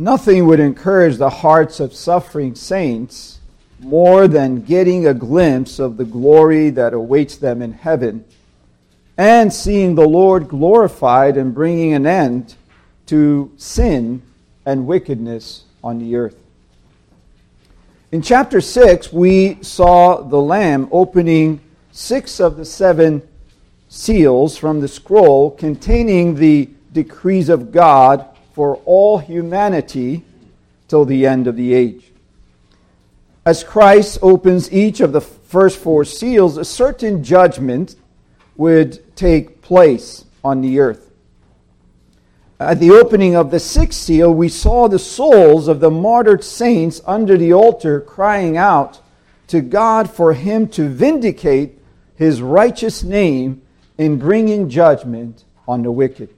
Nothing would encourage the hearts of suffering saints more than getting a glimpse of the glory that awaits them in heaven and seeing the Lord glorified and bringing an end to sin and wickedness on the earth. In chapter 6, we saw the Lamb opening 6 of the 7 seals from the scroll containing the decrees of God for all humanity till the end of the age. As Christ opens each of the first 4 seals, a certain judgment would take place on the earth. At the opening of the 6th seal, we saw the souls of the martyred saints under the altar crying out to God for Him to vindicate His righteous name in bringing judgment on the wicked.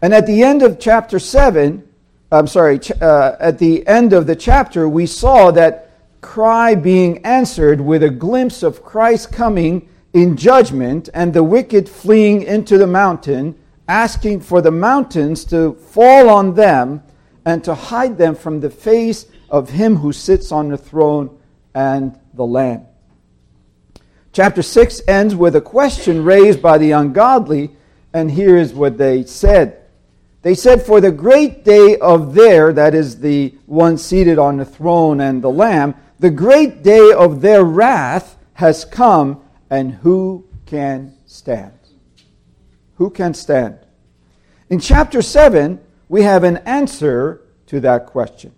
And at the end of the chapter, we saw that cry being answered with a glimpse of Christ coming in judgment and the wicked fleeing into the mountain, asking for the mountains to fall on them and to hide them from the face of Him who sits on the throne and the Lamb. Chapter 6 ends with a question raised by the ungodly, and here is what they said. They said, "For the great day of their," that is the one seated on the throne and the Lamb, "the great day of their wrath has come, and who can stand?" Who can stand? In chapter 7, we have an answer to that question.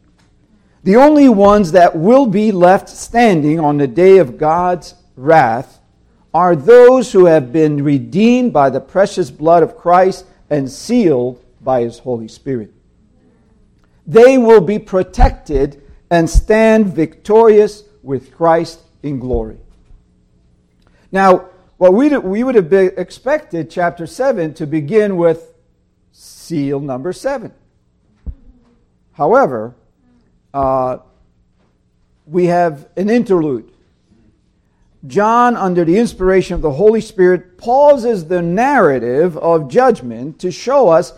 The only ones that will be left standing on the day of God's wrath are those who have been redeemed by the precious blood of Christ and sealed by His Holy Spirit. They will be protected and stand victorious with Christ in glory. Now, well, we would have expected chapter 7 to begin with seal number 7. However, we have an interlude. John, under the inspiration of the Holy Spirit, pauses the narrative of judgment to show us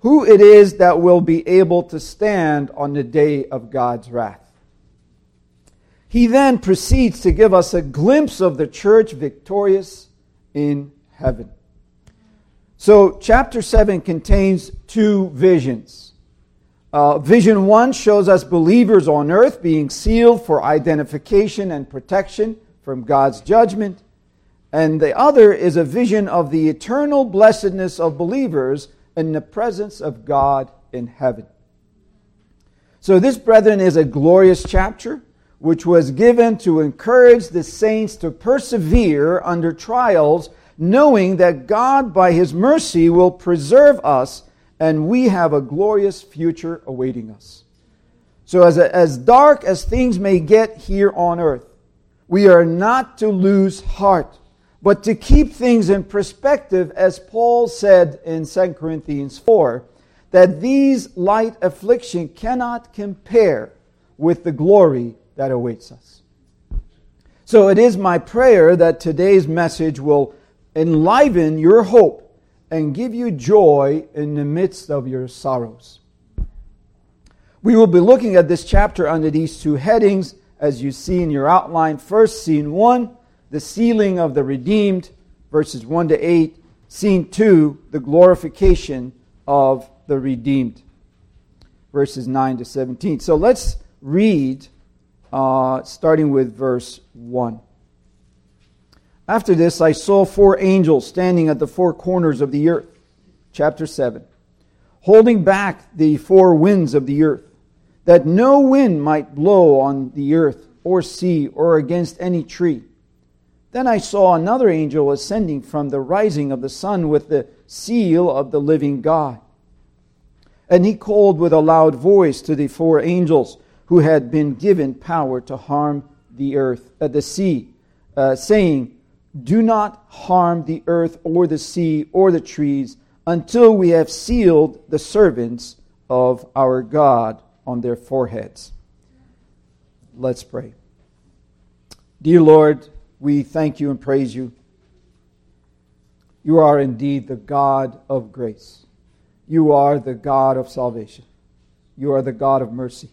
who it is that will be able to stand on the day of God's wrath. He then proceeds to give us a glimpse of the church victorious in heaven. So chapter 7 contains 2 visions. Vision 1 shows us believers on earth being sealed for identification and protection from God's judgment. And the other is a vision of the eternal blessedness of believers in the presence of God in heaven. So this, brethren, is a glorious chapter, which was given to encourage the saints to persevere under trials, knowing that God, by His mercy, will preserve us, and we have a glorious future awaiting us. So as dark as things may get here on earth, we are not to lose heart, but to keep things in perspective, as Paul said in 2 Corinthians 4, that these light affliction cannot compare with the glory that awaits us. So it is my prayer that today's message will enliven your hope and give you joy in the midst of your sorrows. We will be looking at this chapter under these 2 headings, as you see in your outline. First, scene 1, the sealing of the redeemed, verses 1-8. Scene 2, the glorification of the redeemed, verses 9-17. So let's read, starting with verse 1. "After this, I saw 4 angels standing at the 4 corners of the earth," chapter 7, "holding back the 4 winds of the earth, that no wind might blow on the earth or sea or against any tree. Then I saw another angel ascending from the rising of the sun with the seal of the living God. And he called with a loud voice to the 4 angels who had been given power to harm the earth, the sea, saying, 'Do not harm the earth or the sea or the trees until we have sealed the servants of our God on their foreheads.'" Let's pray. Dear Lord, we thank You and praise You. You are indeed the God of grace. You are the God of salvation. You are the God of mercy.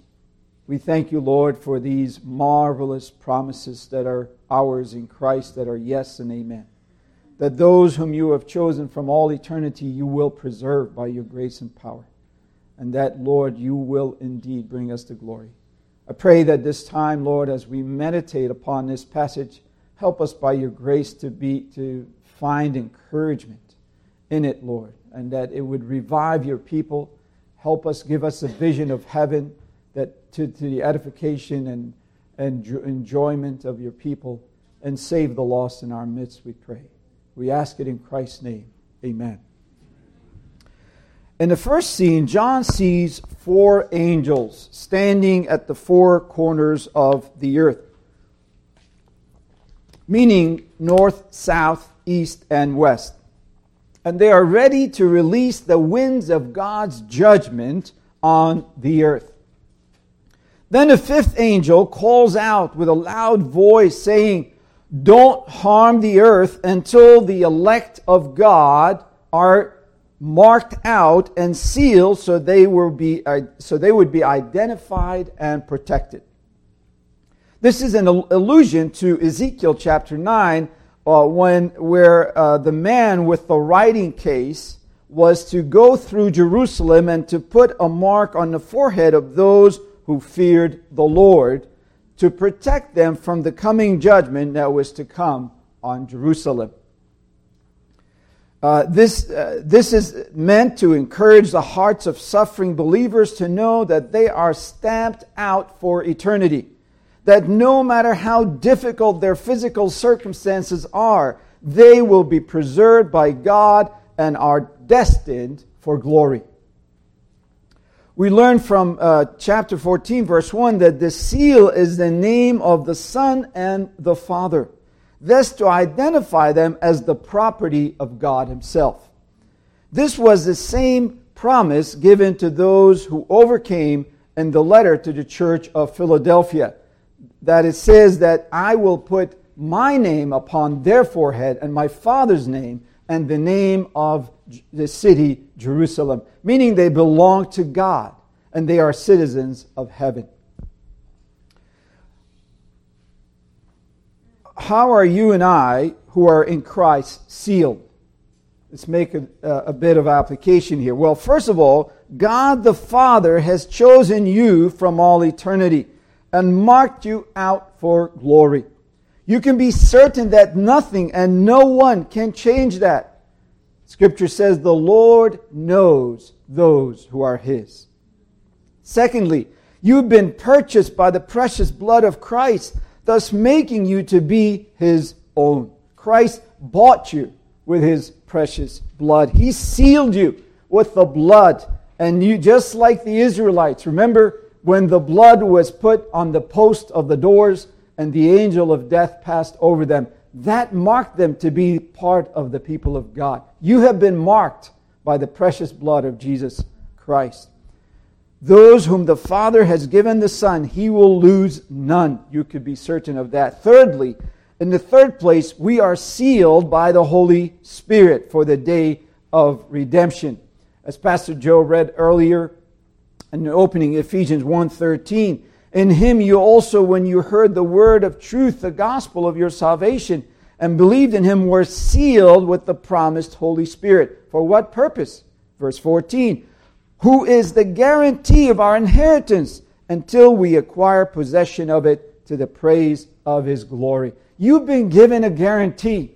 We thank you, Lord, for these marvelous promises that are ours in Christ, that are yes and amen. That those whom you have chosen from all eternity, you will preserve by your grace and power. And that, Lord, you will indeed bring us to glory. I pray that this time, Lord, as we meditate upon this passage, help us by your grace to find encouragement in it, Lord, and that it would revive your people. Help us, give us a vision of heaven that to the edification and enjoyment of your people, and save the lost in our midst, we pray. We ask it in Christ's name. Amen. In the first scene, John sees four angels standing at the four corners of the earth, meaning north, south, east, and west. And they are ready to release the winds of God's judgment on the earth. Then the fifth angel calls out with a loud voice saying, "Don't harm the earth until the elect of God are marked out and sealed so they would be identified and protected." This is an allusion to Ezekiel chapter 9 where the man with the writing case was to go through Jerusalem and to put a mark on the forehead of those who feared the Lord, to protect them from the coming judgment that was to come on Jerusalem. This is meant to encourage the hearts of suffering believers to know that they are stamped out for eternity, that no matter how difficult their physical circumstances are, they will be preserved by God and are destined for glory. We learn from chapter 14, verse 1, that the seal is the name of the Son and the Father, thus to identify them as the property of God Himself. This was the same promise given to those who overcame in the letter to the church of Philadelphia, that it says that I will put my name upon their forehead and my Father's name and the name of the city Jerusalem, meaning they belong to God and they are citizens of heaven. How are you and I, who are in Christ, sealed? Let's make a bit of application here. Well, first of all, God the Father has chosen you from all eternity and marked you out for glory. You can be certain that nothing and no one can change that. Scripture says the Lord knows those who are His. Secondly, you've been purchased by the precious blood of Christ, thus making you to be His own. Christ bought you with His precious blood. He sealed you with the blood. And you, just like the Israelites, remember when the blood was put on the post of the doors and the angel of death passed over them, that marked them to be part of the people of God. You have been marked by the precious blood of Jesus Christ. Those whom the Father has given the Son, He will lose none. You could be certain of that. Thirdly, in the third place, we are sealed by the Holy Spirit for the day of redemption. As Pastor Joe read earlier, in the opening, Ephesians 1:13, in Him you also, when you heard the word of truth, the gospel of your salvation, and believed in Him, were sealed with the promised Holy Spirit. For what purpose? Verse 14, who is the guarantee of our inheritance until we acquire possession of it to the praise of His glory. You've been given a guarantee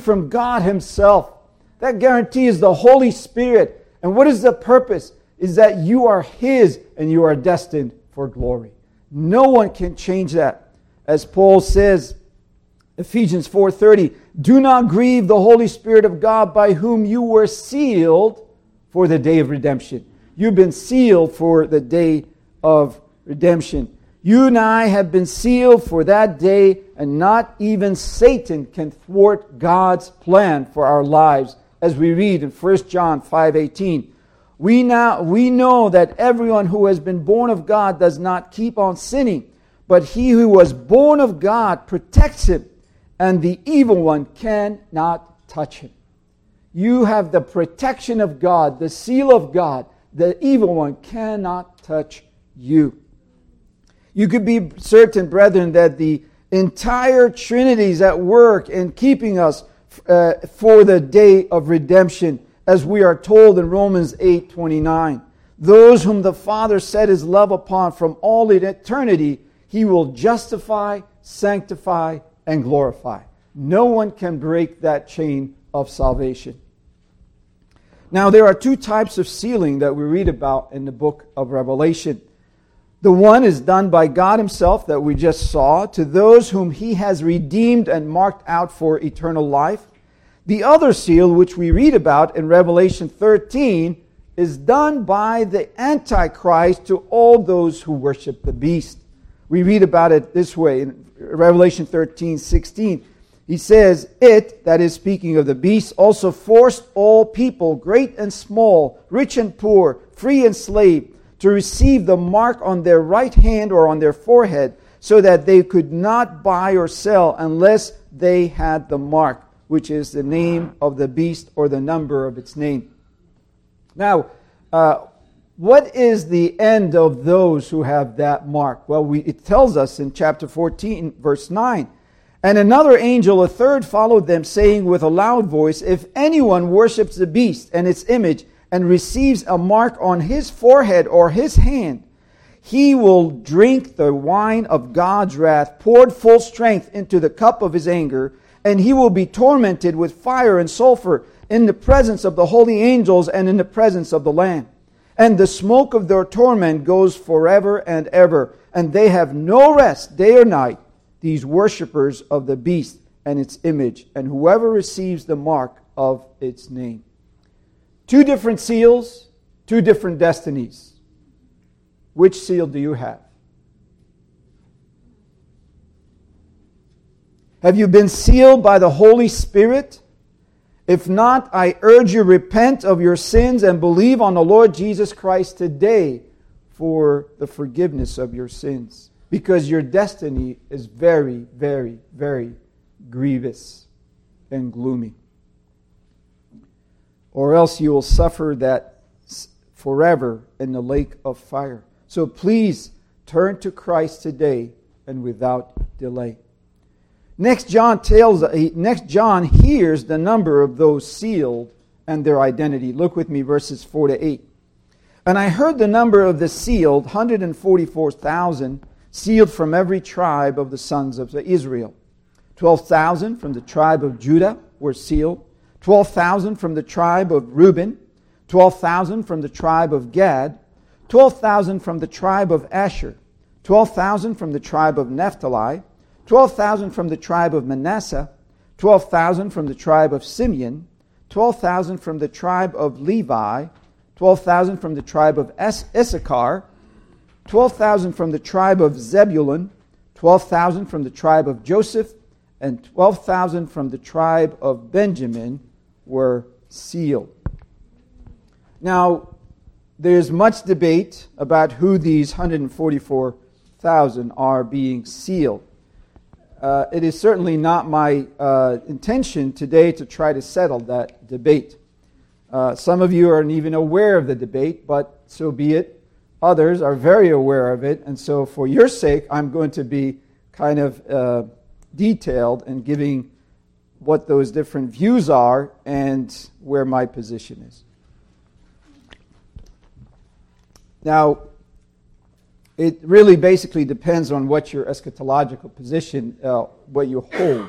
from God Himself. That guarantee is the Holy Spirit. And what is the purpose? Is that you are His and you are destined for glory. No one can change that. As Paul says, Ephesians 4:30, do not grieve the Holy Spirit of God, by whom you were sealed for the day of redemption. You've been sealed for the day of redemption. You and I have been sealed for that day, and not even Satan can thwart God's plan for our lives, as we read in 1 John 5:18. We know that everyone who has been born of God does not keep on sinning, but he who was born of God protects him, and the evil one cannot touch him. You have the protection of God, the seal of God, the evil one cannot touch you. You could be certain, brethren, that the entire Trinity is at work in keeping us for the day of redemption, as we are told in Romans 8:29. Those whom the Father set His love upon from all eternity, He will justify, sanctify, and glorify. No one can break that chain of salvation. Now, there are two types of sealing that we read about in the book of Revelation. The one is done by God Himself that we just saw to those whom He has redeemed and marked out for eternal life. The other seal, which we read about in Revelation 13, is done by the Antichrist to all those who worship the beast. We read about it this way in Revelation 13:16. He says, "It," that is speaking of the beast, "also forced all people, great and small, rich and poor, free and slave, to receive the mark on their right hand or on their forehead, so that they could not buy or sell unless they had the mark," which is the name of the beast or the number of its name. Now, what is the end of those who have that mark? Well, it tells us in chapter 14, verse 9, "And another angel, a third, followed them, saying with a loud voice, 'If anyone worships the beast and its image, and receives a mark on his forehead or his hand, he will drink the wine of God's wrath, poured full strength into the cup of His anger, and he will be tormented with fire and sulfur in the presence of the holy angels and in the presence of the Lamb. And the smoke of their torment goes forever and ever, and they have no rest day or night, these worshippers of the beast and its image, and whoever receives the mark of its name.'" Two different seals, two different destinies. Which seal do you have? Have you been sealed by the Holy Spirit? If not, I urge you, repent of your sins and believe on the Lord Jesus Christ today for the forgiveness of your sins, because your destiny is very, very, very grievous and gloomy. Or else you will suffer that forever in the lake of fire. So please turn to Christ today and without delay. Next John hears the number of those sealed and their identity. Look with me, verses 4 to 8. "And I heard the number of the sealed, 144,000, sealed from every tribe of the sons of Israel. 12,000 from the tribe of Judah were sealed, 12,000 from the tribe of Reuben, 12,000 from the tribe of Gad, 12,000 from the tribe of Asher, 12,000 from the tribe of Naphtali, 12,000 from the tribe of Manasseh, 12,000 from the tribe of Simeon, 12,000 from the tribe of Levi, 12,000 from the tribe of Issachar, 12,000 from the tribe of Zebulun, 12,000 from the tribe of Joseph, and 12,000 from the tribe of Benjamin were sealed." Now, there's much debate about who these 144,000 are being sealed. It is certainly not my intention today to try to settle that debate. Some of you aren't even aware of the debate, but so be it. Others are very aware of it, and so for your sake, I'm going to be kind of detailed in giving what those different views are and where my position is. Now, it really basically depends on what your eschatological position, what you hold.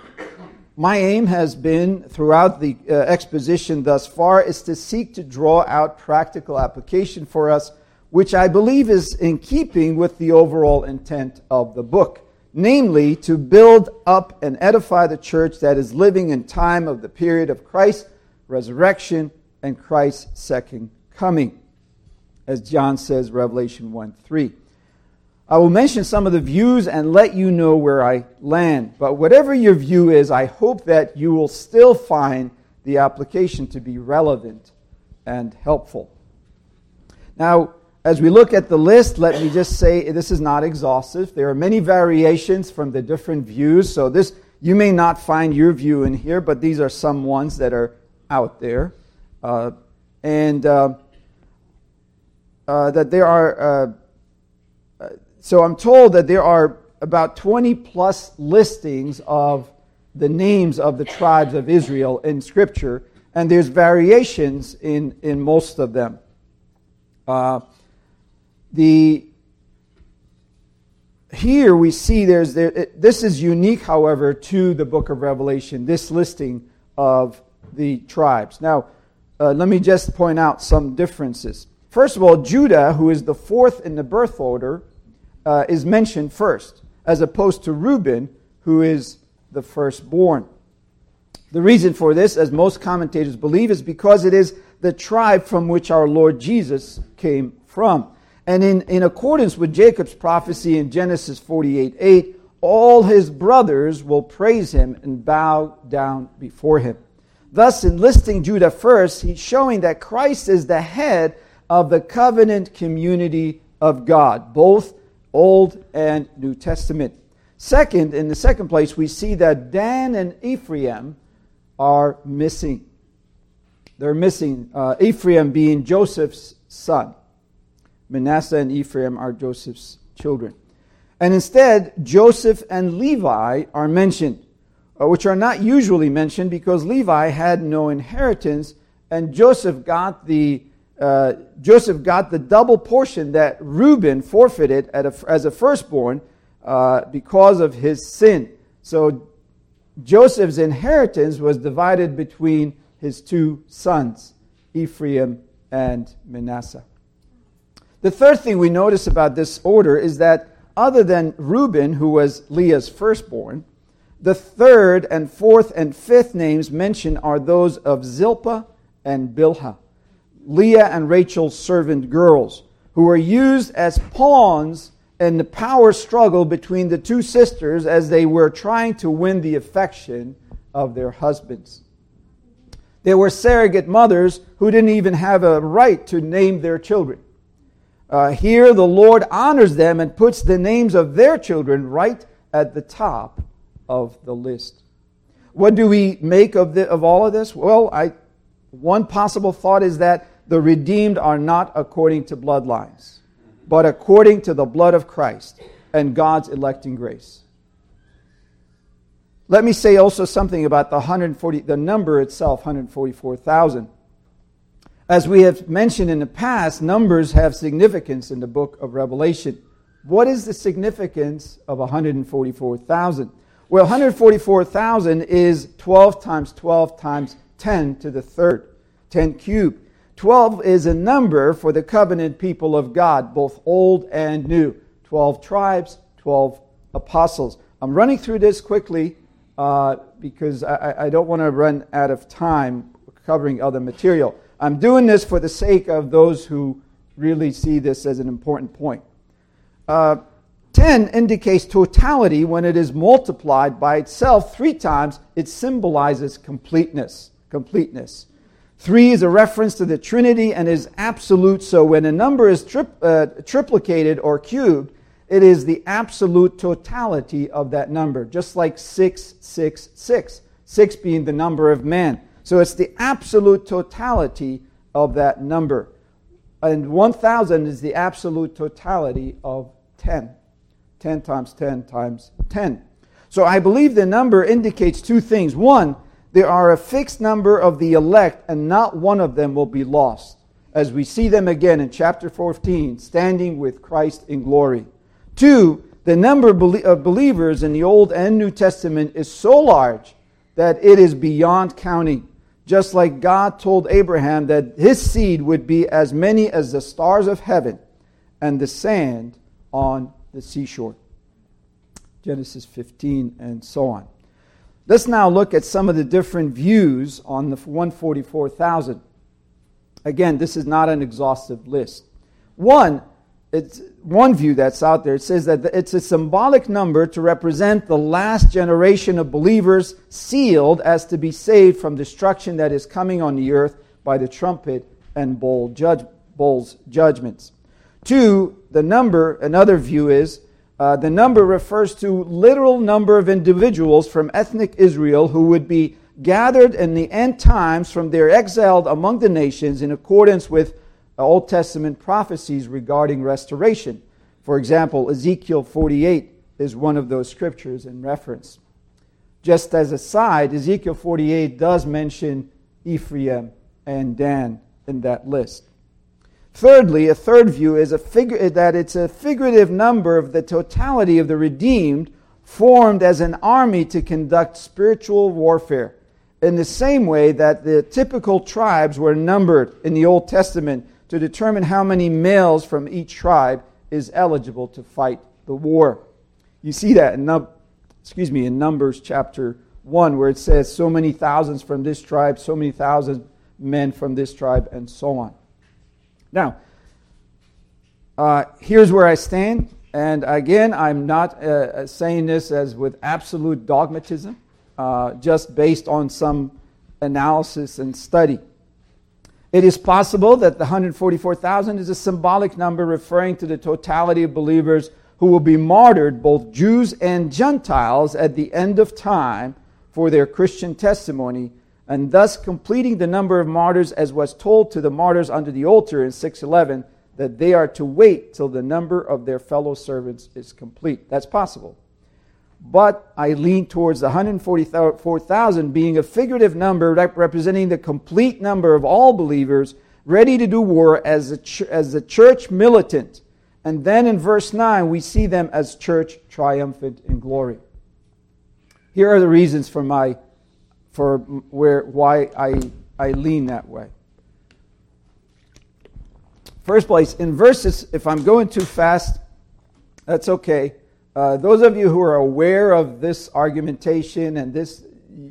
My aim has been throughout the exposition thus far is to seek to draw out practical application for us, which I believe is in keeping with the overall intent of the book. Namely, to build up and edify the church that is living in time of the period of Christ's resurrection and Christ's second coming, as John says, Revelation 1:3. I will mention some of the views and let you know where I land. But whatever your view is, I hope that you will still find the application to be relevant and helpful. Now, as we look at the list, let me just say this is not exhaustive. There are many variations from the different views, so this you may not find your view in here, but these are some ones that are out there. And that there are, so I'm told that there are about 20 plus listings of the names of the tribes of Israel in Scripture, and there's variations in most of them. Here we see this is unique, however, to the book of Revelation, this listing of the tribes. Now, let me just point out some differences. First of all, Judah, who is the fourth in the birth order, is mentioned first, as opposed to Reuben, who is the firstborn. The reason for this, as most commentators believe, is because it is the tribe from which our Lord Jesus came from. And in accordance with Jacob's prophecy in Genesis 48:8, all his brothers will praise him and bow down before him. Thus, in listing Judah first, he's showing that Christ is the head of the covenant community of God, both Old and New Testament. Second, in the second place, we see that Dan and Ephraim are missing. They're missing, Ephraim being Joseph's son. Manasseh and Ephraim are Joseph's children. And instead, Joseph and Levi are mentioned, which are not usually mentioned because Levi had no inheritance, and Joseph got the double portion that Reuben forfeited as a firstborn because of his sin. So Joseph's inheritance was divided between his two sons, Ephraim and Manasseh. The third thing we notice about this order is that other than Reuben, who was Leah's firstborn, the third and fourth and fifth names mentioned are those of Zilpah and Bilhah, Leah and Rachel's servant girls, who were used as pawns in the power struggle between the two sisters as they were trying to win the affection of their husbands. They were surrogate mothers who didn't even have a right to name their children. Here, the Lord honors them and puts the names of their children right at the top of the list. What do we make of all of this? Well, one possible thought is that the redeemed are not according to bloodlines, but according to the blood of Christ and God's electing grace. Let me say also something about the number itself, 144,000. As we have mentioned in the past, numbers have significance in the book of Revelation. What is the significance of 144,000? Well, 144,000 is 12 times 12 times 10 to the third, 10 cubed. 12 is a number for the covenant people of God, both old and new. 12 tribes, 12 apostles. I'm running through this quickly because I don't want to run out of time covering other material. I'm doing this for the sake of those who really see this as an important point. 10 indicates totality. When it is multiplied by itself three times, it symbolizes completeness. 3 is a reference to the Trinity and is absolute. So when a number is triplicated or cubed, it is the absolute totality of that number, just like 666, 6 being the number of man. So it's the absolute totality of that number. And 1,000 is the absolute totality of 10. 10 times 10 times 10. So I believe the number indicates two things. One, there are a fixed number of the elect, and not one of them will be lost, as we see them again in chapter 14, standing with Christ in glory. 2, the number of believers in the Old and New Testament is so large that it is beyond counting, just like God told Abraham that his seed would be as many as the stars of heaven and the sand on the seashore. Genesis 15 and so on. Let's now look at some of the different views on the 144,000. Again, this is not an exhaustive list. One view that's out there, it says that it's a symbolic number to represent the last generation of believers sealed as to be saved from destruction that is coming on the earth by the trumpet and bowl's judgments. 2, the number, another view is, the number refers to literal number of individuals from ethnic Israel who would be gathered in the end times from their exiled among the nations in accordance with Old Testament prophecies regarding restoration. For example, Ezekiel 48 is one of those scriptures in reference. Just as a side, Ezekiel 48 does mention Ephraim and Dan in that list. Thirdly, a third view is that it's a figurative number of the totality of the redeemed formed as an army to conduct spiritual warfare, in the same way that the typical tribes were numbered in the Old Testament to determine how many males from each tribe is eligible to fight the war. You see that in Numbers chapter 1, where it says so many thousands from this tribe, so many thousand men from this tribe, and so on. Now, here's where I stand. And again, I'm not saying this as with absolute dogmatism, just based on some analysis and study. It is possible that the 144,000 is a symbolic number referring to the totality of believers who will be martyred, both Jews and Gentiles, at the end of time for their Christian testimony, and thus completing the number of martyrs as was told to the martyrs under the altar in 611, that they are to wait till the number of their fellow servants is complete. That's possible. But I lean towards the 144,000 being a figurative number representing the complete number of all believers ready to do war as a church militant. And then in verse 9, we see them as church triumphant in glory. Here are the reasons why I lean that way. First place, in verses, if I'm going too fast, that's okay. Those of you who are aware of this argumentation and this,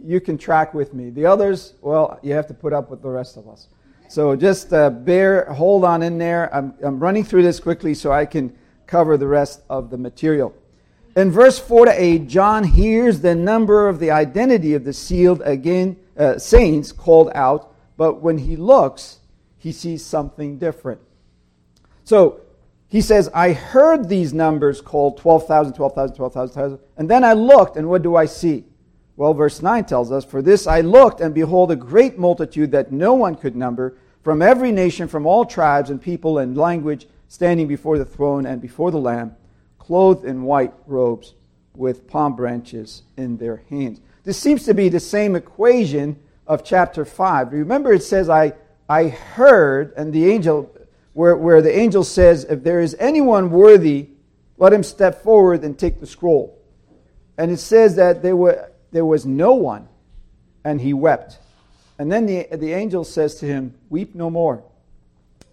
you can track with me. The others, well, you have to put up with the rest of us. So just hold on in there. I'm running through this quickly so I can cover the rest of the material. In verse 4-8, John hears the number of the identity of the sealed saints called out, but when he looks, he sees something different. So he says, I heard these numbers called 12,000, 12,000, 12,000, and then I looked, and what do I see? Well, verse 9 tells us, for this I looked, and behold, a great multitude that no one could number, from every nation, from all tribes and people and language, standing before the throne and before the Lamb, clothed in white robes with palm branches in their hands. This seems to be the same equation of chapter 5. Remember it says, I heard, and the angel... Where the angel says, if there is anyone worthy, let him step forward and take the scroll. And it says that there was no one, and he wept. And then the angel says to him, weep no more,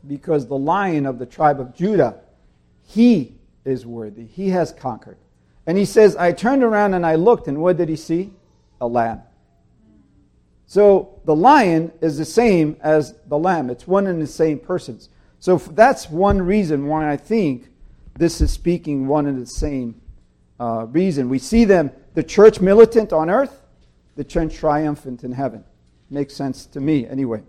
because the Lion of the tribe of Judah, he is worthy. He has conquered. And he says, I turned around and I looked, and what did he see? A lamb. So the Lion is the same as the Lamb. It's one and the same persons. So that's one reason why I think this is speaking one and the same reason. We see them, the church militant on earth, the church triumphant in heaven. Makes sense to me anyway.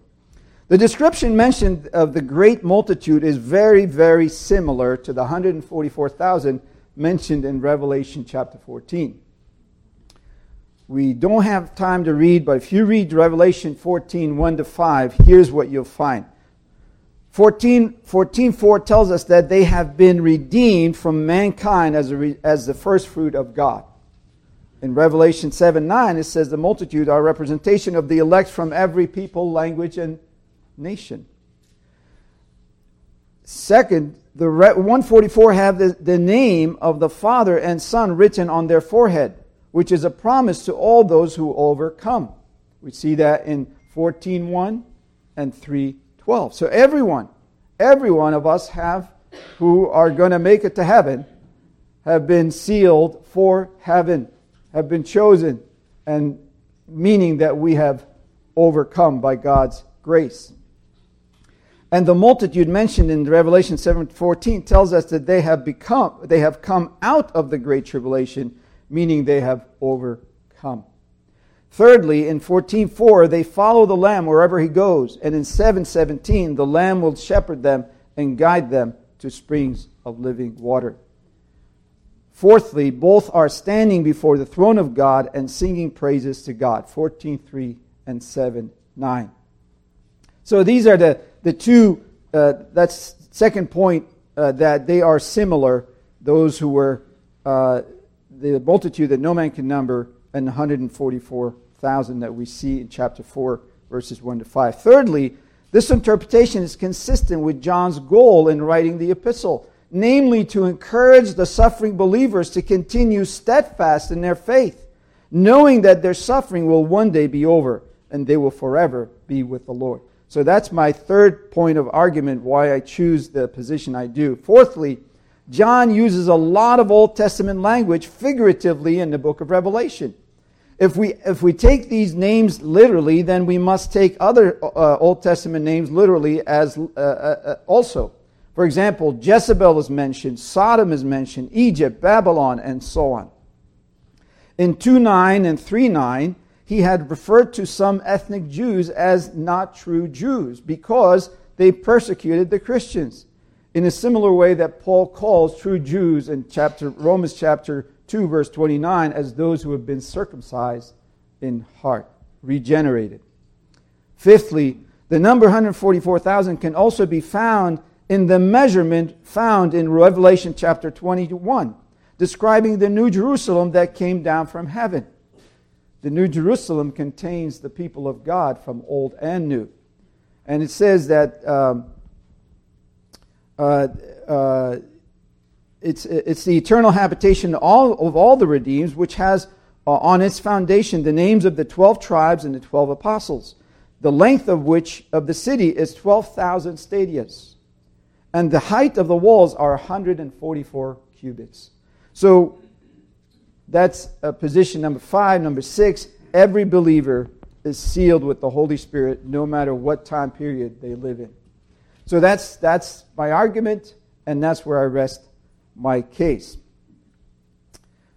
The description mentioned of the great multitude is very, very similar to the 144,000 mentioned in Revelation chapter 14. We don't have time to read, but if you read Revelation 14, 1-5, here's what you'll find. 14:4 tells us that they have been redeemed from mankind as the first fruit of God. In Revelation 7:9, it says the multitude are a representation of the elect from every people, language, and nation. Second, the 144 have the name of the Father and Son written on their forehead, which is a promise to all those who overcome. We see that in 14:1 and 3:12. So every one of us who are going to make it to heaven, have been sealed for heaven, have been chosen, and meaning that we have overcome by God's grace. And the multitude mentioned in Revelation 7:14 tells us that they have come out of the great tribulation, meaning they have overcome. Thirdly, in 14:4, they follow the Lamb wherever he goes. And in 7:17, the Lamb will shepherd them and guide them to springs of living water. Fourthly, both are standing before the throne of God and singing praises to God. 14:3 and 7:9. So these are the two that's second point, that they are similar, those who were the multitude that no man can number, and 144,000 that we see in chapter 4, verses 1 to 5. Thirdly, this interpretation is consistent with John's goal in writing the epistle, namely to encourage the suffering believers to continue steadfast in their faith, knowing that their suffering will one day be over and they will forever be with the Lord. So that's my third point of argument why I choose the position I do. Fourthly, John uses a lot of Old Testament language figuratively in the book of Revelation. If we take these names literally, then we must take other Old Testament names literally as also. For example, Jezebel is mentioned, Sodom is mentioned, Egypt, Babylon, and so on. In 2:9 and 3:9, he had referred to some ethnic Jews as not true Jews because they persecuted the Christians, in a similar way that Paul calls true Jews in Romans chapter 2, verse 29, as those who have been circumcised in heart, regenerated. Fifthly, the number 144,000 can also be found in the measurement found in Revelation chapter 21, describing the New Jerusalem that came down from heaven. The New Jerusalem contains the people of God from old and new. And it says that it's the eternal habitation of all the redeemed, which has on its foundation the names of the 12 tribes and the 12 apostles, the length of which of the city is 12,000 stadias, and the height of the walls are 144 cubits. So that's position number 5. Number 6, every believer is sealed with the Holy Spirit no matter what time period they live in. So that's my argument, and that's where I rest my case.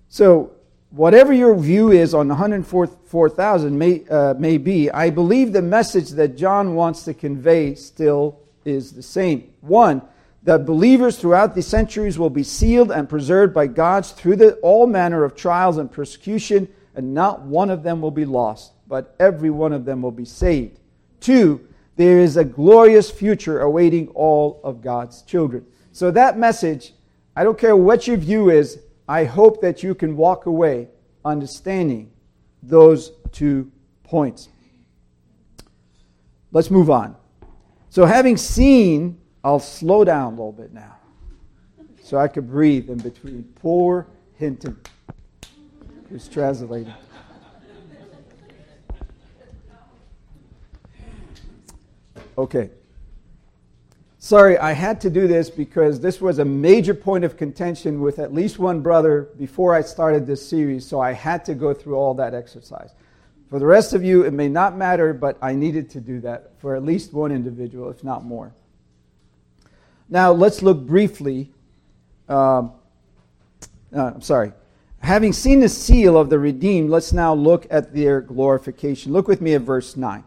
So whatever your view is on 144,000 may be, I believe the message that John wants to convey still is the same. One, that believers throughout the centuries will be sealed and preserved by God through all manner of trials and persecution, and not one of them will be lost, but every one of them will be saved. Two, there is a glorious future awaiting all of God's children. So that message, I don't care what your view is, I hope that you can walk away understanding those two points. Let's move on. So having seen, I'll slow down a little bit now so I could breathe in between poor Hinton, who's translating. Okay. Sorry, I had to do this because this was a major point of contention with at least one brother before I started this series, so I had to go through all that exercise. For the rest of you, it may not matter, but I needed to do that for at least one individual, if not more. Now, let's look briefly. Having seen the seal of the redeemed, let's now look at their glorification. Look with me at verse 9.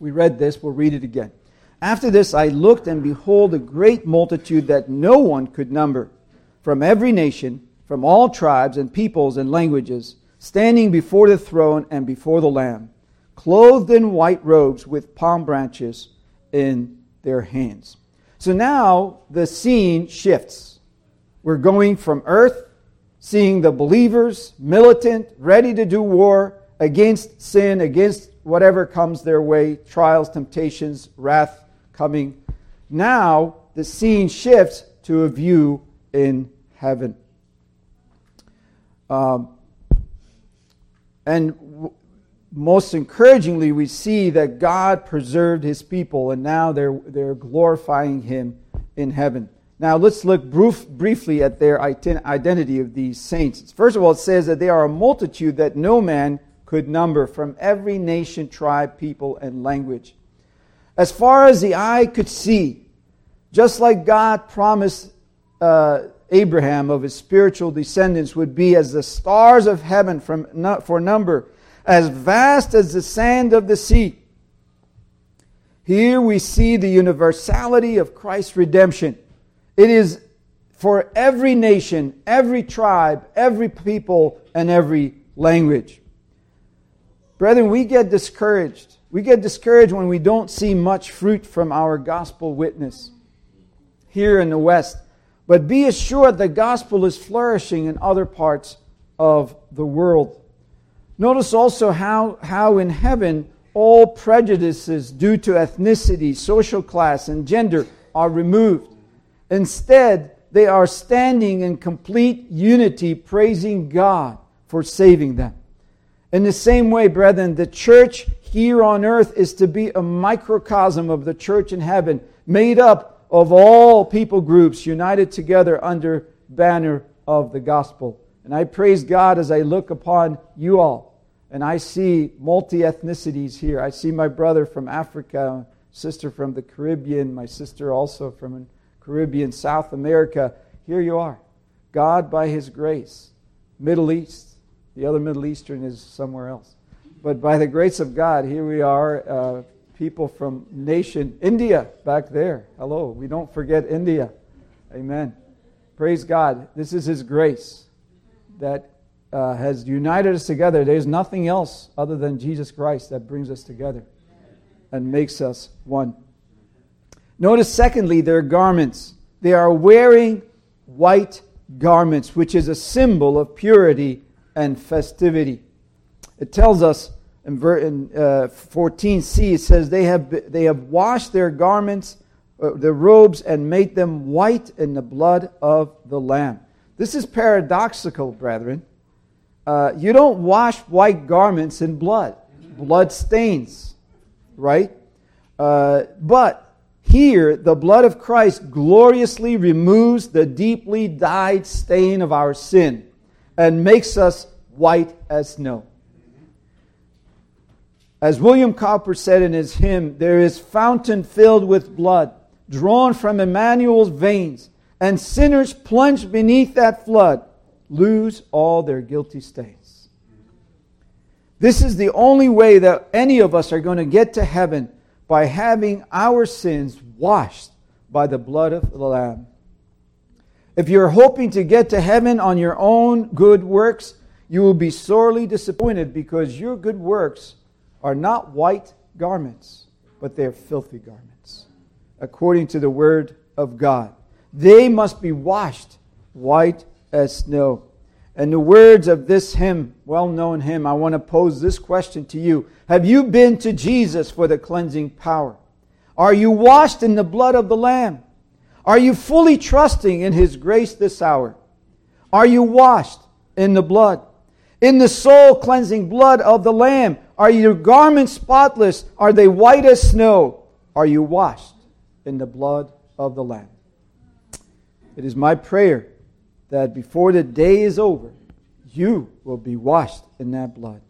We read this. We'll read it again. After this, I looked, and behold, a great multitude that no one could number, from every nation, from all tribes and peoples and languages, standing before the throne and before the Lamb, clothed in white robes with palm branches in their hands. So now the scene shifts. We're going from earth, seeing the believers, militant, ready to do war against sin, against whatever comes their way, trials, temptations, wrath coming. Now the scene shifts to a view in heaven. Most encouragingly, we see that God preserved his people, and now they're glorifying him in heaven. Now let's look briefly at their identity of these saints. First of all, it says that they are a multitude that no man could number, from every nation, tribe, people, and language. As far as the eye could see, just like God promised Abraham of his spiritual descendants would be as the stars of heaven for number, as vast as the sand of the sea. Here we see the universality of Christ's redemption. It is for every nation, every tribe, every people, and every language. Brethren, we get discouraged We get discouraged when we don't see much fruit from our gospel witness here in the West. But be assured the gospel is flourishing in other parts of the world. Notice also how in heaven all prejudices due to ethnicity, social class, and gender are removed. Instead, they are standing in complete unity, praising God for saving them. In the same way, brethren, the church here on earth is to be a microcosm of the church in heaven, made up of all people groups united together under banner of the gospel. And I praise God as I look upon you all, and I see multi-ethnicities here. I see my brother from Africa, sister from the Caribbean, my sister also from Caribbean, South America. Here you are. God, by His grace, Middle East. The other Middle Eastern is somewhere else. But by the grace of God, here we are, people from nation, India, back there. Hello, we don't forget India. Amen. Praise God. This is His grace that has united us together. There's nothing else other than Jesus Christ that brings us together and makes us one. Notice, secondly, their garments. They are wearing white garments, which is a symbol of purity and festivity. It tells us in 14c, it says, they have washed their garments, their robes, and made them white in the blood of the Lamb. This is paradoxical, brethren. You don't wash white garments in blood. Blood stains, right? But here, the blood of Christ gloriously removes the deeply dyed stain of our sin and makes us white as snow. As William Cowper said in his hymn, there is fountain filled with blood, drawn from Emmanuel's veins, and sinners plunged beneath that flood lose all their guilty stains. This is the only way that any of us are going to get to heaven, by having our sins washed by the blood of the Lamb. If you're hoping to get to heaven on your own good works, you will be sorely disappointed, because your good works are not white garments, but they are filthy garments, according to the word of God. They must be washed white as snow. And the words of this hymn, well-known hymn, I want to pose this question to you. Have you been to Jesus for the cleansing power? Are you washed in the blood of the Lamb? Are you fully trusting in His grace this hour? Are you washed in the blood? In the soul-cleansing blood of the Lamb, are your garments spotless? Are they white as snow? Are you washed in the blood of the Lamb? It is my prayer that before the day is over, you will be washed in that blood.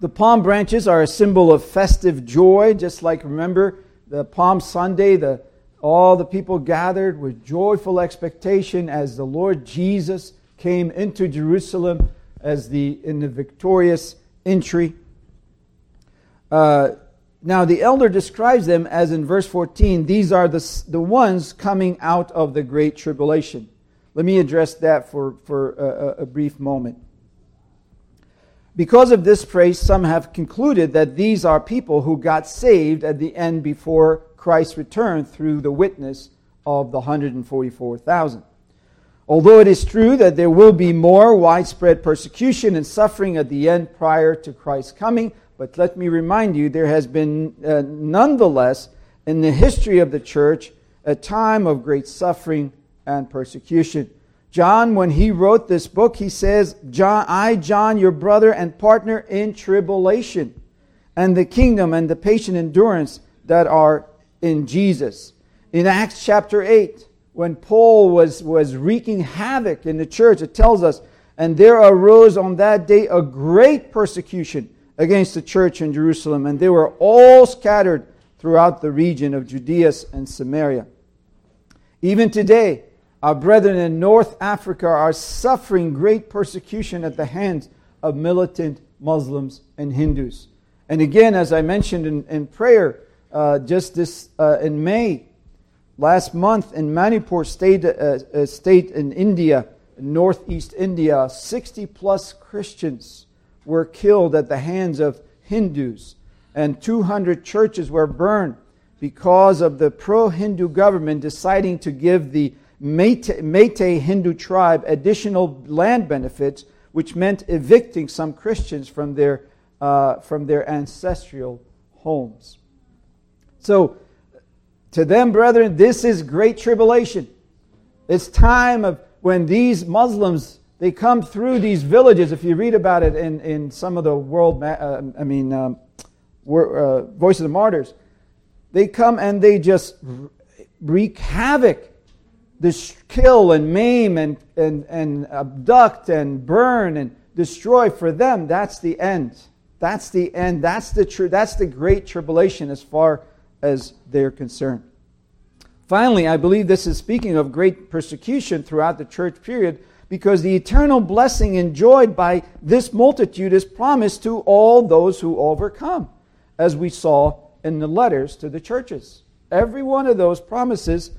The palm branches are a symbol of festive joy, just like, remember, the Palm Sunday, all the people gathered with joyful expectation as the Lord Jesus came into Jerusalem in the victorious entry. Now the elder describes them as, in verse 14, these are the ones coming out of the great tribulation. Let me address that for a brief moment. Because of this phrase, some have concluded that these are people who got saved at the end before Christ's return through the witness of the 144,000. Although it is true that there will be more widespread persecution and suffering at the end prior to Christ's coming, but let me remind you, there has been nonetheless in the history of the church a time of great suffering and persecution. John, when he wrote this book, he says, I, John, your brother and partner in tribulation and the kingdom and the patient endurance that are in Jesus. In Acts chapter 8, when Paul was wreaking havoc in the church, it tells us, and there arose on that day a great persecution against the church in Jerusalem, and they were all scattered throughout the region of Judea and Samaria. Even today, our brethren in North Africa are suffering great persecution at the hands of militant Muslims and Hindus. And again, as I mentioned in prayer, in May, last month in Manipur state in India, in northeast India, 60 plus Christians were killed at the hands of Hindus and 200 churches were burned because of the pro-Hindu government deciding to give the Meitei Hindu tribe additional land benefits, which meant evicting some Christians from their ancestral homes. So, to them, brethren, this is great tribulation. It's time of when these Muslims, they come through these villages. If you read about it in some of the Voice of the Martyrs, they come and they just wreak havoc. They kill and maim and abduct and burn and destroy. For them, that's the end. That's the end. That's the great tribulation as far as they're concerned. Finally, I believe this is speaking of great persecution throughout the church period, because the eternal blessing enjoyed by this multitude is promised to all those who overcome, as we saw in the letters to the churches. Every one of those promises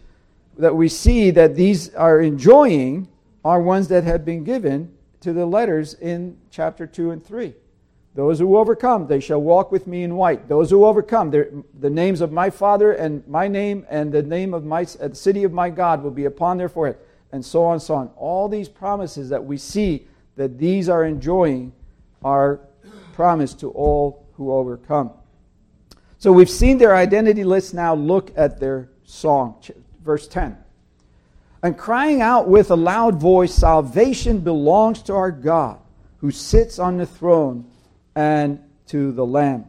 that we see that these are enjoying are ones that have been given to the letters in chapter 2 and 3. Those who overcome, they shall walk with me in white. Those who overcome, the names of my Father and my name and the name of my city of my God will be upon their forehead, and so on, so on. All these promises that we see that these are enjoying are promised to all who overcome. So we've seen their identity. Let's now look at their song. Verse 10, and crying out with a loud voice, salvation belongs to our God, who sits on the throne, and to the Lamb.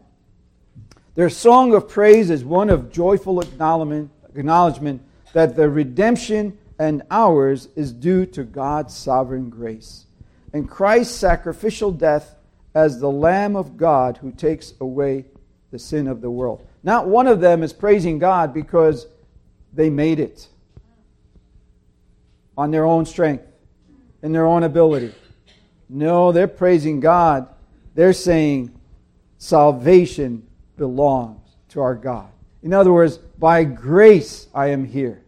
Their song of praise is one of joyful acknowledgement that the redemption and ours is due to God's sovereign grace, and Christ's sacrificial death as the Lamb of God who takes away the sin of the world. Not one of them is praising God because they made it on their own strength, in their own ability. No, they're praising God. They're saying salvation belongs to our God. In other words, by grace I am here.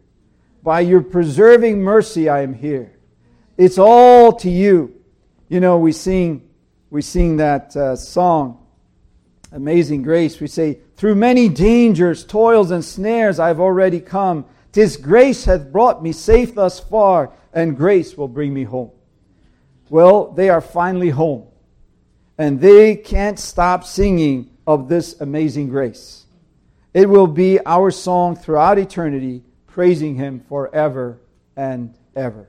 By your preserving mercy I am here. It's all to you. You know, we sing that song, Amazing Grace. We say, through many dangers, toils, and snares I've already come. 'Tis grace hath brought me safe thus far, and grace will bring me home. Well, they are finally home, and they can't stop singing of this amazing grace. It will be our song throughout eternity, praising Him forever and ever.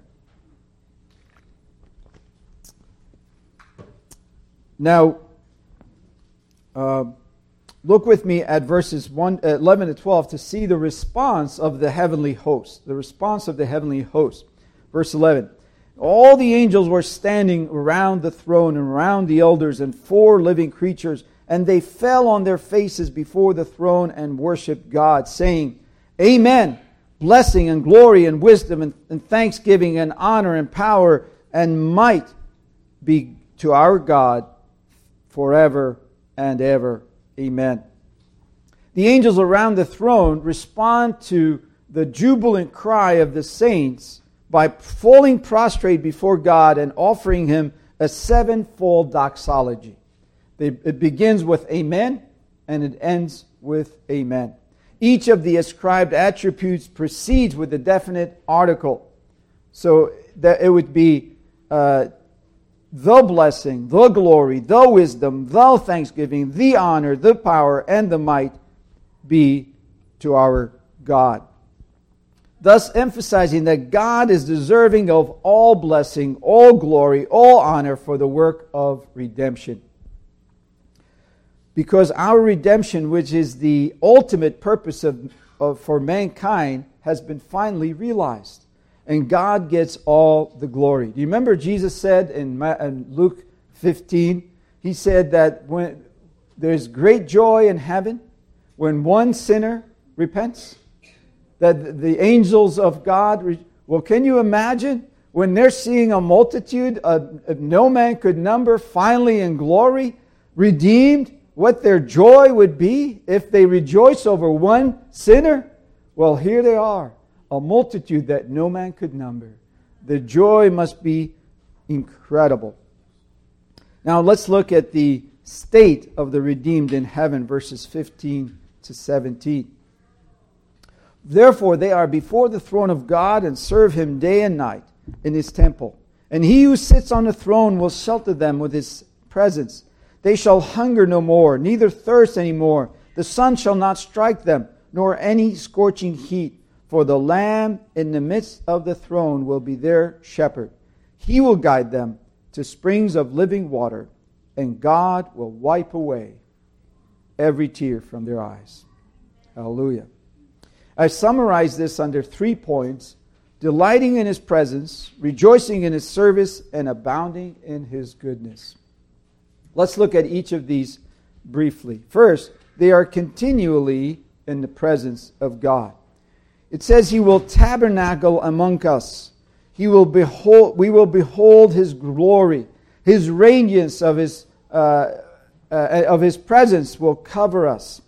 Now, look with me at verses 11 to 12 to see the response of the heavenly host. The response of the heavenly host. Verse 11. All the angels were standing around the throne and around the elders and four living creatures, and they fell on their faces before the throne and worshiped God, saying, Amen. Blessing and glory and wisdom and thanksgiving and honor and power and might be to our God forever and ever. Amen. The angels around the throne respond to the jubilant cry of the saints by falling prostrate before God and offering Him a sevenfold doxology. It begins with Amen and it ends with Amen. Each of the ascribed attributes proceeds with a definite article. So that it would be the blessing, the glory, the wisdom, the thanksgiving, the honor, the power, and the might be to our God. Thus emphasizing that God is deserving of all blessing, all glory, all honor for the work of redemption. Because our redemption, which is the ultimate purpose for mankind, has been finally realized. And God gets all the glory. Do you remember Jesus said in Luke 15? He said that when there's great joy in heaven when one sinner repents, that the angels of God... Well, can you imagine when they're seeing a multitude no man could number, finally in glory, redeemed, what their joy would be if they rejoice over one sinner? Well, here they are, a multitude that no man could number. The joy must be incredible. Now let's look at the state of the redeemed in heaven, verses 15 to 17. Therefore they are before the throne of God and serve him day and night in his temple. And he who sits on the throne will shelter them with his presence. They shall hunger no more, neither thirst any more. The sun shall not strike them, nor any scorching heat. For the Lamb in the midst of the throne will be their shepherd. He will guide them to springs of living water, and God will wipe away every tear from their eyes. Hallelujah. I summarize this under 3 points: delighting in his presence, rejoicing in his service, and abounding in his goodness. Let's look at each of these briefly. First, they are continually in the presence of God. It says he will tabernacle among us. We will behold his glory. His radiance of his presence will cover us.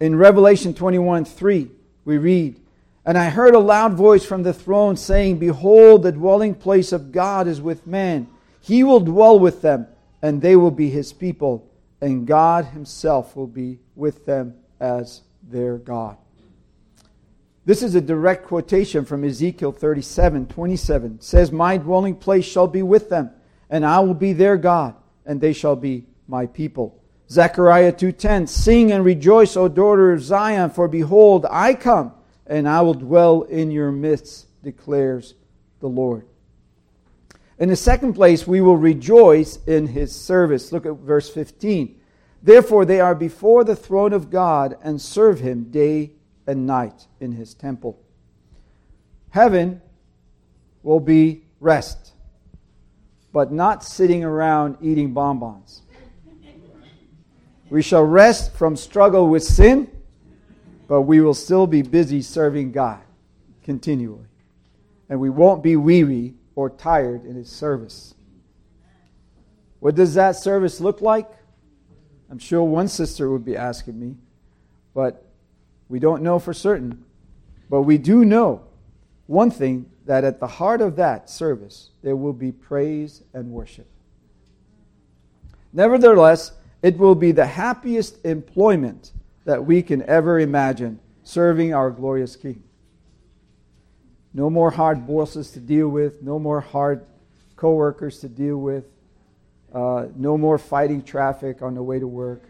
In Revelation 21:3, we read, "And I heard a loud voice from the throne saying, Behold, the dwelling place of God is with man. He will dwell with them, and they will be his people, and God himself will be with them as their God." This is a direct quotation from Ezekiel 37:27. It says, "My dwelling place shall be with them, and I will be their God, and they shall be my people." Zechariah 2:10, "Sing and rejoice, O daughter of Zion, for behold, I come, and I will dwell in your midst, declares the Lord." In the second place, we will rejoice in his service. Look at verse 15. "Therefore they are before the throne of God and serve him day and night in his temple." Heaven will be rest, but not sitting around eating bonbons. We shall rest from struggle with sin, but we will still be busy serving God continually. And we won't be weary or tired in his service. What does that service look like? I'm sure one sister would be asking me, but we don't know for certain, but we do know one thing, that at the heart of that service, there will be praise and worship. Nevertheless, it will be the happiest employment that we can ever imagine, serving our glorious King. No more hard bosses to deal with, no more hard co-workers to deal with, no more fighting traffic on the way to work.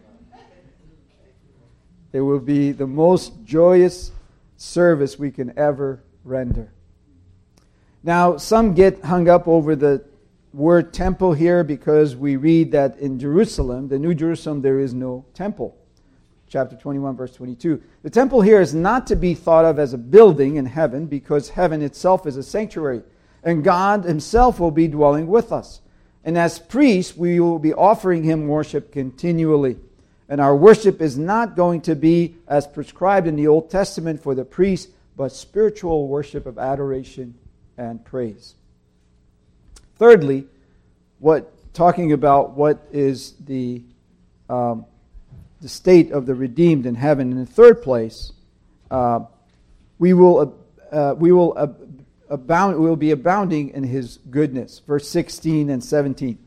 It will be the most joyous service we can ever render. Now, some get hung up over the word temple here because we read that in Jerusalem, the New Jerusalem, there is no temple. Chapter 21, verse 22. The temple here is not to be thought of as a building in heaven, because heaven itself is a sanctuary, and God himself will be dwelling with us. And as priests, we will be offering him worship continually. And our worship is not going to be as prescribed in the Old Testament for the priest, but spiritual worship of adoration and praise. Thirdly, what is the state of the redeemed in heaven. In the third place, we will be abounding in his goodness. Verse 16 and 17,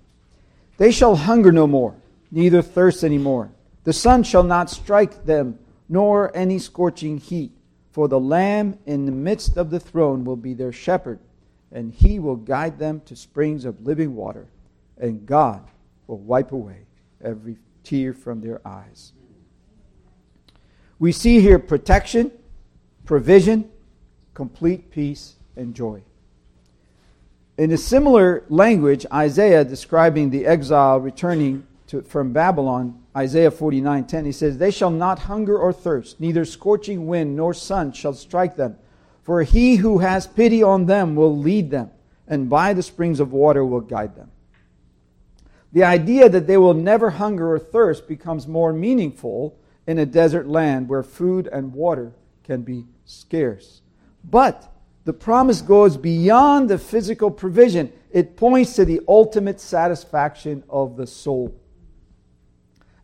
"They shall hunger no more, neither thirst any more. The sun shall not strike them, nor any scorching heat. For the Lamb in the midst of the throne will be their shepherd, and he will guide them to springs of living water, and God will wipe away every tear from their eyes." We see here protection, provision, complete peace, and joy. In a similar language, Isaiah, describing the exile returning from Babylon, Isaiah 49:10, he says, "They shall not hunger or thirst, neither scorching wind nor sun shall strike them. For he who has pity on them will lead them, and by the springs of water will guide them." The idea that they will never hunger or thirst becomes more meaningful in a desert land where food and water can be scarce. But the promise goes beyond the physical provision. It points to the ultimate satisfaction of the soul.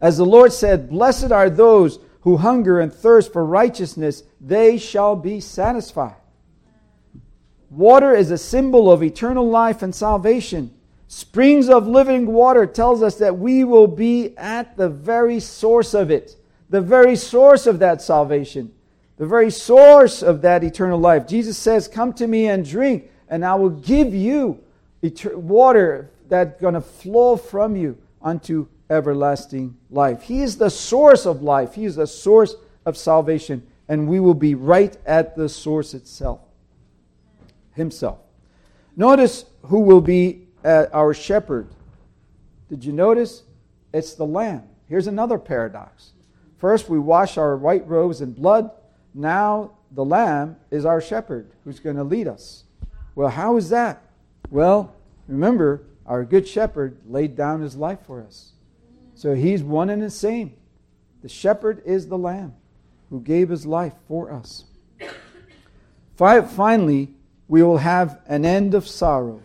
As the Lord said, "Blessed are those who hunger and thirst for righteousness, they shall be satisfied." Water is a symbol of eternal life and salvation. Springs of living water tells us that we will be at the very source of it, the very source of that salvation, the very source of that eternal life. Jesus says, come to me and drink, and I will give you water that's going to flow from you unto everlasting life. He is the source of life. He is the source of salvation, and we will be right at the source itself, himself. Notice who will be our shepherd. Did you notice? It's the Lamb. Here's another paradox. First, we wash our white robes in blood. Now, the Lamb is our shepherd who's going to lead us. Well, how is that? Well, remember, our good shepherd laid down his life for us. So he's one and the same. The shepherd is the Lamb who gave his life for us. Finally, we will have an end of sorrow.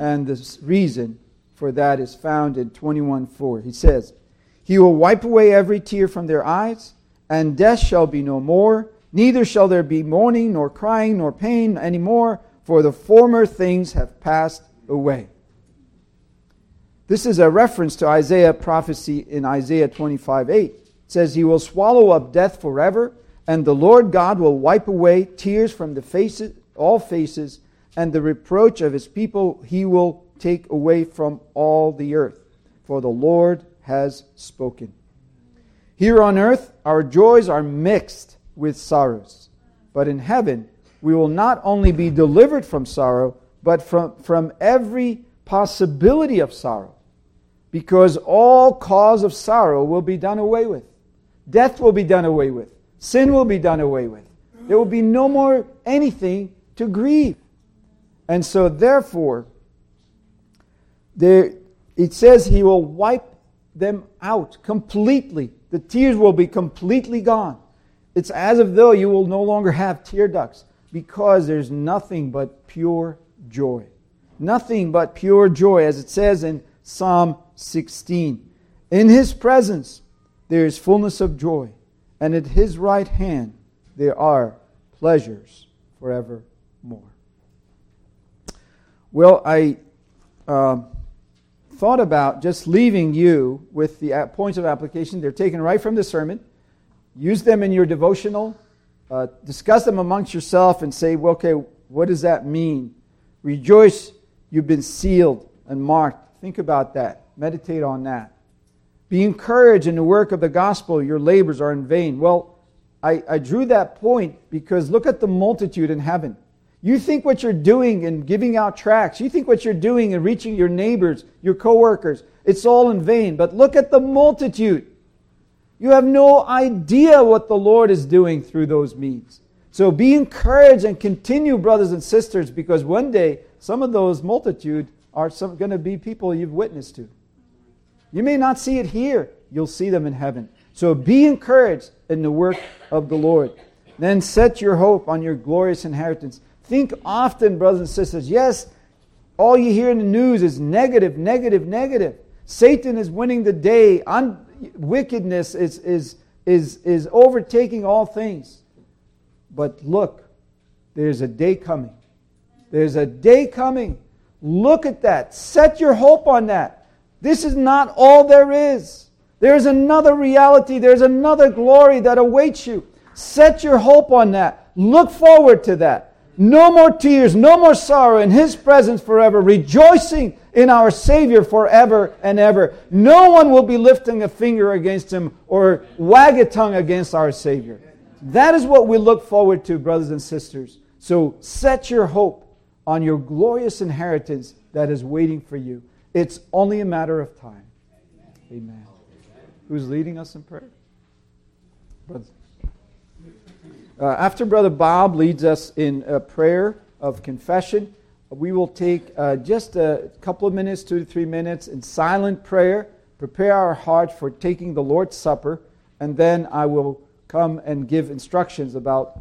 And the reason for that is found in 21:4. He says, He will wipe away every tear from their eyes, and death shall be no more. Neither shall there be mourning, nor crying, nor pain any more, for the former things have passed away. This is a reference to Isaiah's prophecy in Isaiah 25:8. It says, He will swallow up death forever, and the Lord God will wipe away tears from the faces, all faces, and the reproach of his people he will take away from all the earth, for the Lord has spoken. Here on earth, our joys are mixed with sorrows. But in heaven, we will not only be delivered from sorrow, but from every possibility of sorrow, because all cause of sorrow will be done away with. Death will be done away with. Sin will be done away with. There will be no more anything to grieve. And so, therefore, it says he will wipe them out completely. The tears will be completely gone. It's as if though you will no longer have tear ducts, because there's nothing but pure joy. Nothing but pure joy, as it says in Psalm 16. In his presence there is fullness of joy, and at his right hand there are pleasures forevermore. Well, I thought about just leaving you with the points of application. They're taken right from the sermon. Use them in your devotional. Discuss them amongst yourself and say, well, okay, what does that mean? Rejoice, you've been sealed and marked. Think about that. Meditate on that. Be encouraged in the work of the gospel. Your labors are in vain. Well, I drew that point because look at the multitude in heaven. You think what you're doing in giving out tracts, you think what you're doing in reaching your neighbors, your coworkers, it's all in vain. But look at the multitude. You have no idea what the Lord is doing through those means. So be encouraged and continue, brothers and sisters, because one day some of those multitude are going to be people you've witnessed to. You may not see it here. You'll see them in heaven. So be encouraged in the work of the Lord. Then set your hope on your glorious inheritance. Think often, brothers and sisters. Yes, all you hear in the news is negative, negative, negative. Satan is winning the day. Wickedness is overtaking all things. But look, there's a day coming. There's a day coming. Look at that. Set your hope on that. This is not all there is. There's another reality. There's another glory that awaits you. Set your hope on that. Look forward to that. No more tears, no more sorrow, in His presence forever, rejoicing in our Savior forever and ever. No one will be lifting a finger against Him or wag a tongue against our Savior. That is what we look forward to, brothers and sisters. So set your hope on your glorious inheritance that is waiting for you. It's only a matter of time. Amen. Who's leading us in prayer? Brothers. After Brother Bob leads us in a prayer of confession, we will take just a couple of minutes, 2 to 3 minutes, in silent prayer, prepare our heart for taking the Lord's Supper, and then I will come and give instructions about